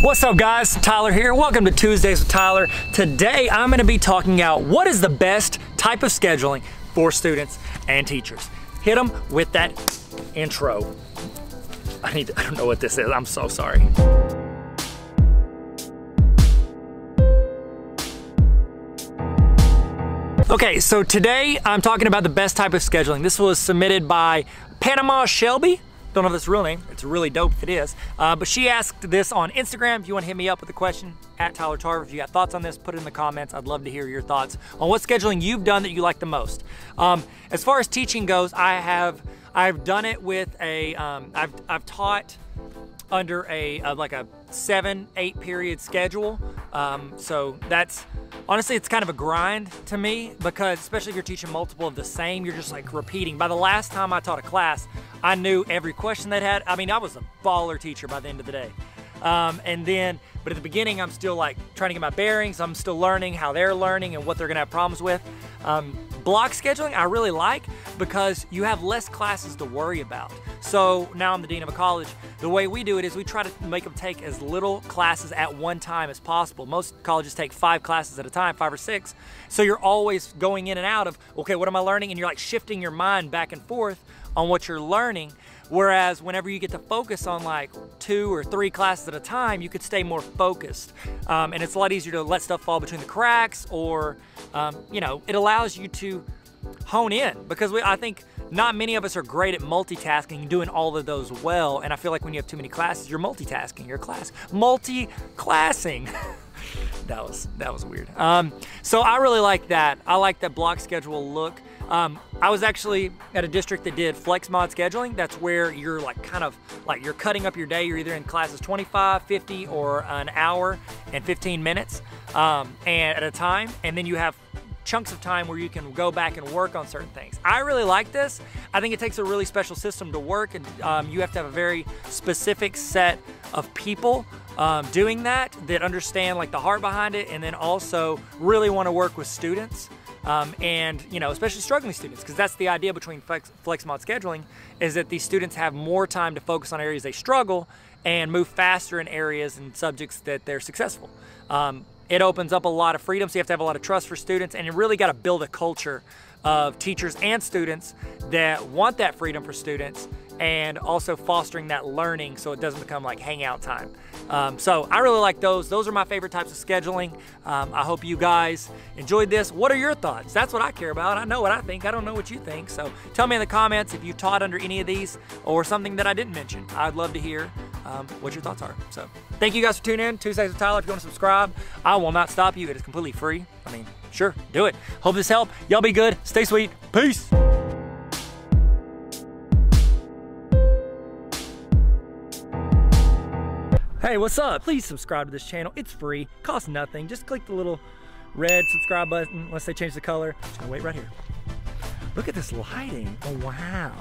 What's up guys, Tyler here. Welcome to Tuesdays with Tyler. Today I'm gonna be talking about what is the best type of scheduling for students and teachers. Hit them with that intro. I don't know what this is, I'm so sorry. Okay, so today I'm talking about the best type of scheduling. This was submitted by Panama Shelby. Don't know if that's a real name. It's really dope if it is. But she asked this on Instagram. If you want to hit me up with a question, at Tyler Tarver. If you got thoughts on this, put it in the comments. I'd love to hear your thoughts on what scheduling you've done that you like the most. As far as teaching goes, I've done it with a, I've taught under like a 7-8 period schedule. So that's, honestly, it's kind of a grind to me because especially if you're teaching multiple of the same, you're just like repeating. By the last time I taught a class, I knew every question they had. I mean, I was a baller teacher by the end of the day. But at the beginning, I'm still like trying to get my bearings. I'm still learning how they're learning and what they're gonna have problems with. Block scheduling, I really like because you have less classes to worry about. So now I'm the dean of a college. The way we do it is we try to make them take as little classes at one time as possible. Most colleges take 5 classes at a time, 5 or 6. So you're always going in and out of, okay, what am I learning? And you're like shifting your mind back and forth on what you're learning. Whereas whenever you get to focus on like 2 or 3 classes at a time, you could stay more focused. And it's a lot easier to let stuff fall between the cracks or, you know, it allows you to hone in because I think not many of us are great at multitasking and doing all of those well. And I feel like when you have too many classes, you're multitasking, multi-classing. That was weird. So I really like that. I like that block schedule look. I was actually at a district that did flex mod scheduling. That's where you're like kind of like you're cutting up your day. You're either in classes 25, 50, or an hour and 15 minutes and at a time. And then you have chunks of time where you can go back and work on certain things. I really like this. I think it takes a really special system to work, and you have to have a very specific set of people doing that understand like the heart behind it, and then also really want to work with students. And you know, especially struggling students, because that's the idea between flex mod scheduling is that these students have more time to focus on areas they struggle and move faster in areas and subjects that they're successful. It opens up a lot of freedom, so you have to have a lot of trust for students, and you really got to build a culture of teachers and students that want that freedom for students and also fostering that learning so it doesn't become like hangout time. So I really like those. Those are my favorite types of scheduling. I hope you guys enjoyed this. What are your thoughts? That's what I care about. I know what I think. I don't know what you think. So tell me in the comments if you taught under any of these or something that I didn't mention. I'd love to hear what your thoughts are. So thank you guys for tuning in. Tuesdays with Tyler. If you want to subscribe, I will not stop you. It is completely free. I mean, sure, do it. Hope this helped. Y'all be good. Stay sweet. Peace. Hey, what's up? Please subscribe to this channel. It's free, costs nothing. Just click the little red subscribe button unless they change the color. Just gonna wait right here. Look at this lighting. Oh, wow.